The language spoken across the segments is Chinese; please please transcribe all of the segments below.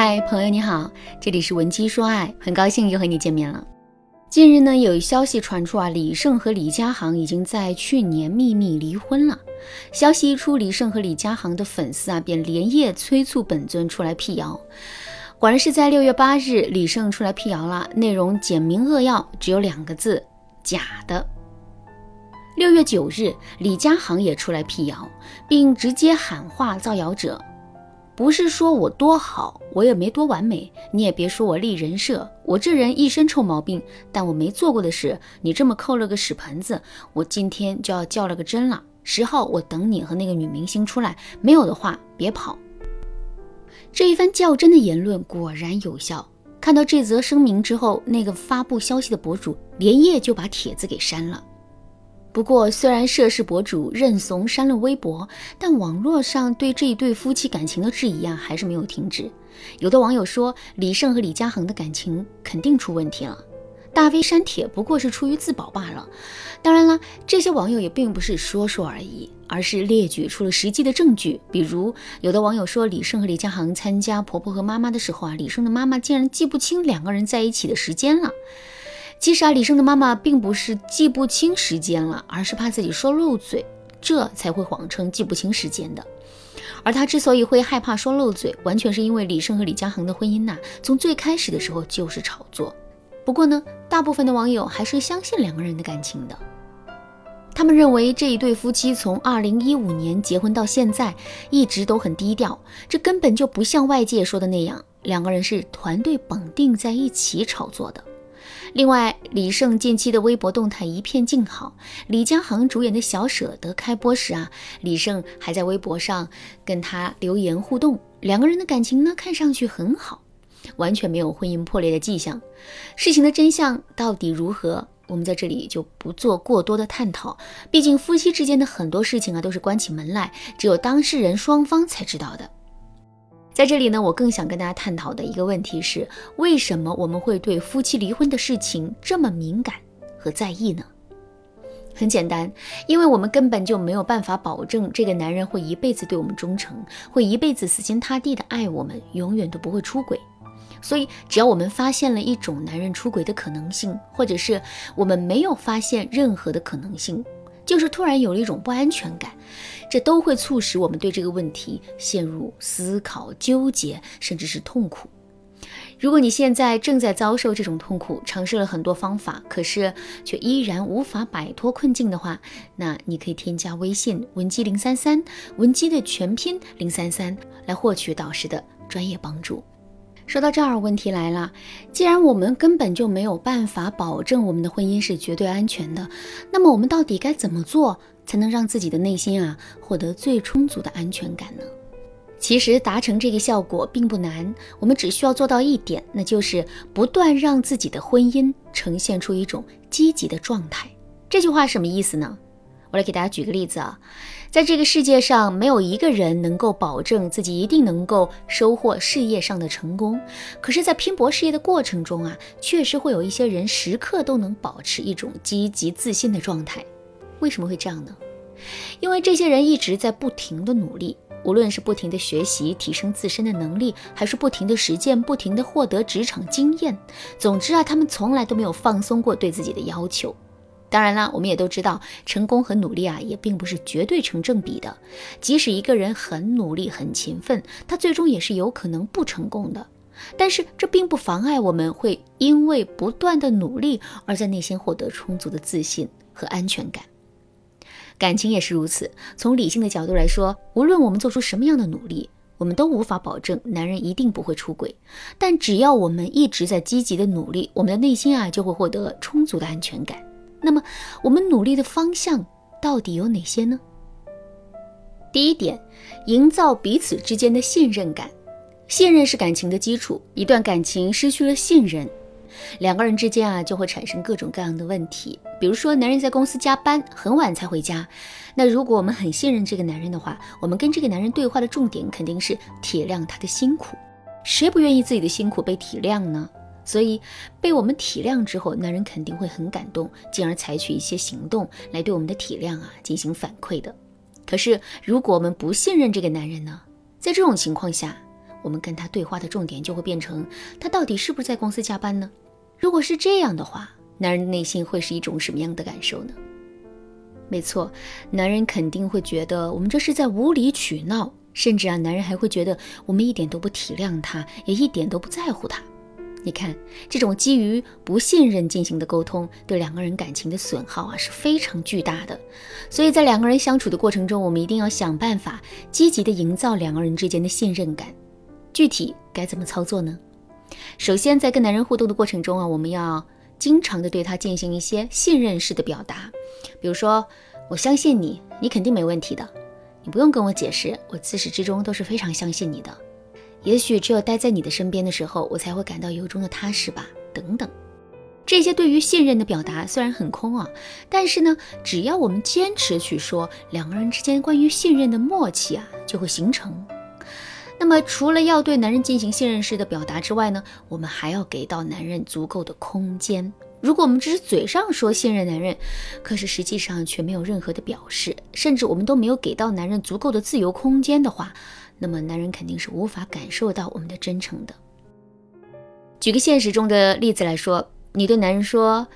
嗨，朋友你好，这里是文姬说爱，很高兴又和你见面了。近日呢，有消息传出啊，李晟和李佳航已经在去年秘密离婚了。消息一出，李晟和李佳航的粉丝啊，便连夜催促本尊出来辟谣。果然是在6月8日，李晟出来辟谣了，内容简明扼要，只有2个字：假的。6月9日，李佳航也出来辟谣，并直接喊话造谣者。不是说我多好，我也没多完美，你也别说我立人设，我这人一身臭毛病，但我没做过的事，你这么扣了个屎盆子，我今天就要较了个真了。10号我等你和那个女明星出来，没有的话别跑。这一番较真的言论果然有效。看到这则声明之后，那个发布消息的博主连夜就把帖子给删了。不过虽然涉事博主认怂删了微博，但网络上对这一对夫妻感情的质疑啊，还是没有停止。有的网友说，李晟和李佳航的感情肯定出问题了，大 V 删帖不过是出于自保罢了。当然了，这些网友也并不是说说而已，而是列举出了实际的证据。比如有的网友说，李晟和李佳航参加婆婆和妈妈的时候啊，李晟的妈妈竟然记不清2个人在一起的时间了。其实啊，李晟的妈妈并不是记不清时间了，而是怕自己说漏嘴，这才会谎称记不清时间的。而她之所以会害怕说漏嘴，完全是因为李晟和李佳航的婚姻从最开始的时候就是炒作。不过呢，大部分的网友还是相信2个人的感情的。他们认为这一对夫妻从2015年结婚到现在一直都很低调，这根本就不像外界说的那样，2个人是团队绑定在一起炒作的。另外，李晟近期的微博动态一片静好，李佳航主演的《小舍得》开播时啊，李晟还在微博上跟他留言互动，2个人的感情呢，看上去很好，完全没有婚姻破裂的迹象。事情的真相到底如何，我们在这里就不做过多的探讨，毕竟夫妻之间的很多事情啊，都是关起门来，只有当事人双方才知道的。在这里呢，我更想跟大家探讨的一个问题是，为什么我们会对夫妻离婚的事情这么敏感和在意呢？很简单，因为我们根本就没有办法保证这个男人会一辈子对我们忠诚，会一辈子死心塌地的爱我们，永远都不会出轨。所以只要我们发现了一种男人出轨的可能性，或者是我们没有发现任何的可能性，就是突然有了一种不安全感，这都会促使我们对这个问题陷入思考、纠结，甚至是痛苦。如果你现在正在遭受这种痛苦，尝试了很多方法，可是却依然无法摆脱困境的话，那你可以添加微信文姬033，文姬的全拼033，来获取导师的专业帮助。说到这儿，问题来了，既然我们根本就没有办法保证我们的婚姻是绝对安全的，那么我们到底该怎么做才能让自己的内心啊获得最充足的安全感呢？其实达成这个效果并不难，我们只需要做到一点，那就是不断让自己的婚姻呈现出一种积极的状态。这句话什么意思呢？我来给大家举个例子啊，在这个世界上没有一个人能够保证自己一定能够收获事业上的成功，可是在拼搏事业的过程中啊，确实会有一些人时刻都能保持一种积极自信的状态。为什么会这样呢？因为这些人一直在不停的努力，无论是不停的学习提升自身的能力，还是不停的实践，不停的获得职场经验，总之啊，他们从来都没有放松过对自己的要求。当然啦，我们也都知道，成功和努力啊，也并不是绝对成正比的。即使一个人很努力、很勤奋，他最终也是有可能不成功的。但是这并不妨碍我们会因为不断的努力而在内心获得充足的自信和安全感。感情也是如此，从理性的角度来说，无论我们做出什么样的努力，我们都无法保证男人一定不会出轨。但只要我们一直在积极的努力，我们的内心啊，就会获得充足的安全感。那么我们努力的方向到底有哪些呢？第一点，营造彼此之间的信任感。信任是感情的基础，一段感情失去了信任，2个人之间啊就会产生各种各样的问题。比如说，男人在公司加班很晚才回家，那如果我们很信任这个男人的话，我们跟这个男人对话的重点肯定是体谅他的辛苦，谁不愿意自己的辛苦被体谅呢？所以被我们体谅之后，男人肯定会很感动，进而采取一些行动来对我们的体谅啊进行反馈的。可是如果我们不信任这个男人呢，在这种情况下，我们跟他对话的重点就会变成他到底是不是在公司加班呢？如果是这样的话，男人内心会是一种什么样的感受呢？没错，男人肯定会觉得我们这是在无理取闹，甚至男人还会觉得我们一点都不体谅他，也一点都不在乎他。你看，这种基于不信任进行的沟通，对两个人感情的损耗是非常巨大的。所以在两个人相处的过程中，我们一定要想办法积极地营造两个人之间的信任感。具体该怎么操作呢？首先，在跟男人互动的过程中我们要经常地对他进行一些信任式的表达，比如说，我相信你，你肯定没问题的，你不用跟我解释，我自始至终都是非常相信你的。也许只有待在你的身边的时候，我才会感到由衷的踏实吧，等等。这些对于信任的表达虽然很空但是呢，只要我们坚持去说，两个人之间关于信任的默契就会形成。那么除了要对男人进行信任式的表达之外呢，我们还要给到男人足够的空间。如果我们只是嘴上说信任男人，可是实际上却没有任何的表示，甚至我们都没有给到男人足够的自由空间的话，那么男人肯定是无法感受到我们的真诚的。举个现实中的例子来说，你对男人说，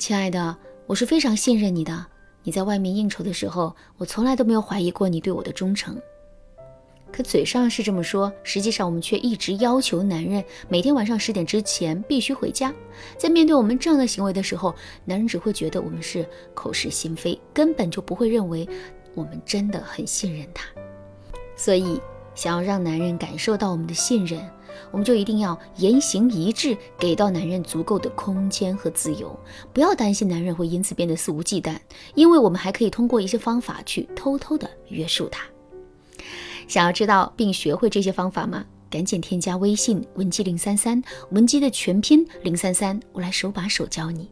亲爱的，我是非常信任你的，你在外面应酬的时候，我从来都没有怀疑过你对我的忠诚。可嘴上是这么说，实际上我们却一直要求男人每天晚上10点之前必须回家。在面对我们这样的行为的时候，男人只会觉得我们是口是心非，根本就不会认为我们真的很信任他。所以想要让男人感受到我们的信任，我们就一定要言行一致，给到男人足够的空间和自由，不要担心男人会因此变得肆无忌惮，因为我们还可以通过一些方法去偷偷的约束他。想要知道并学会这些方法吗？赶紧添加微信文姬033，文姬的全拼033，我来手把手教你。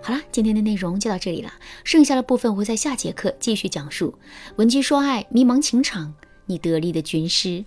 好啦，今天的内容就到这里了，剩下的部分我会在下节课继续讲述。文姬说爱，迷茫情场，你得力的军师。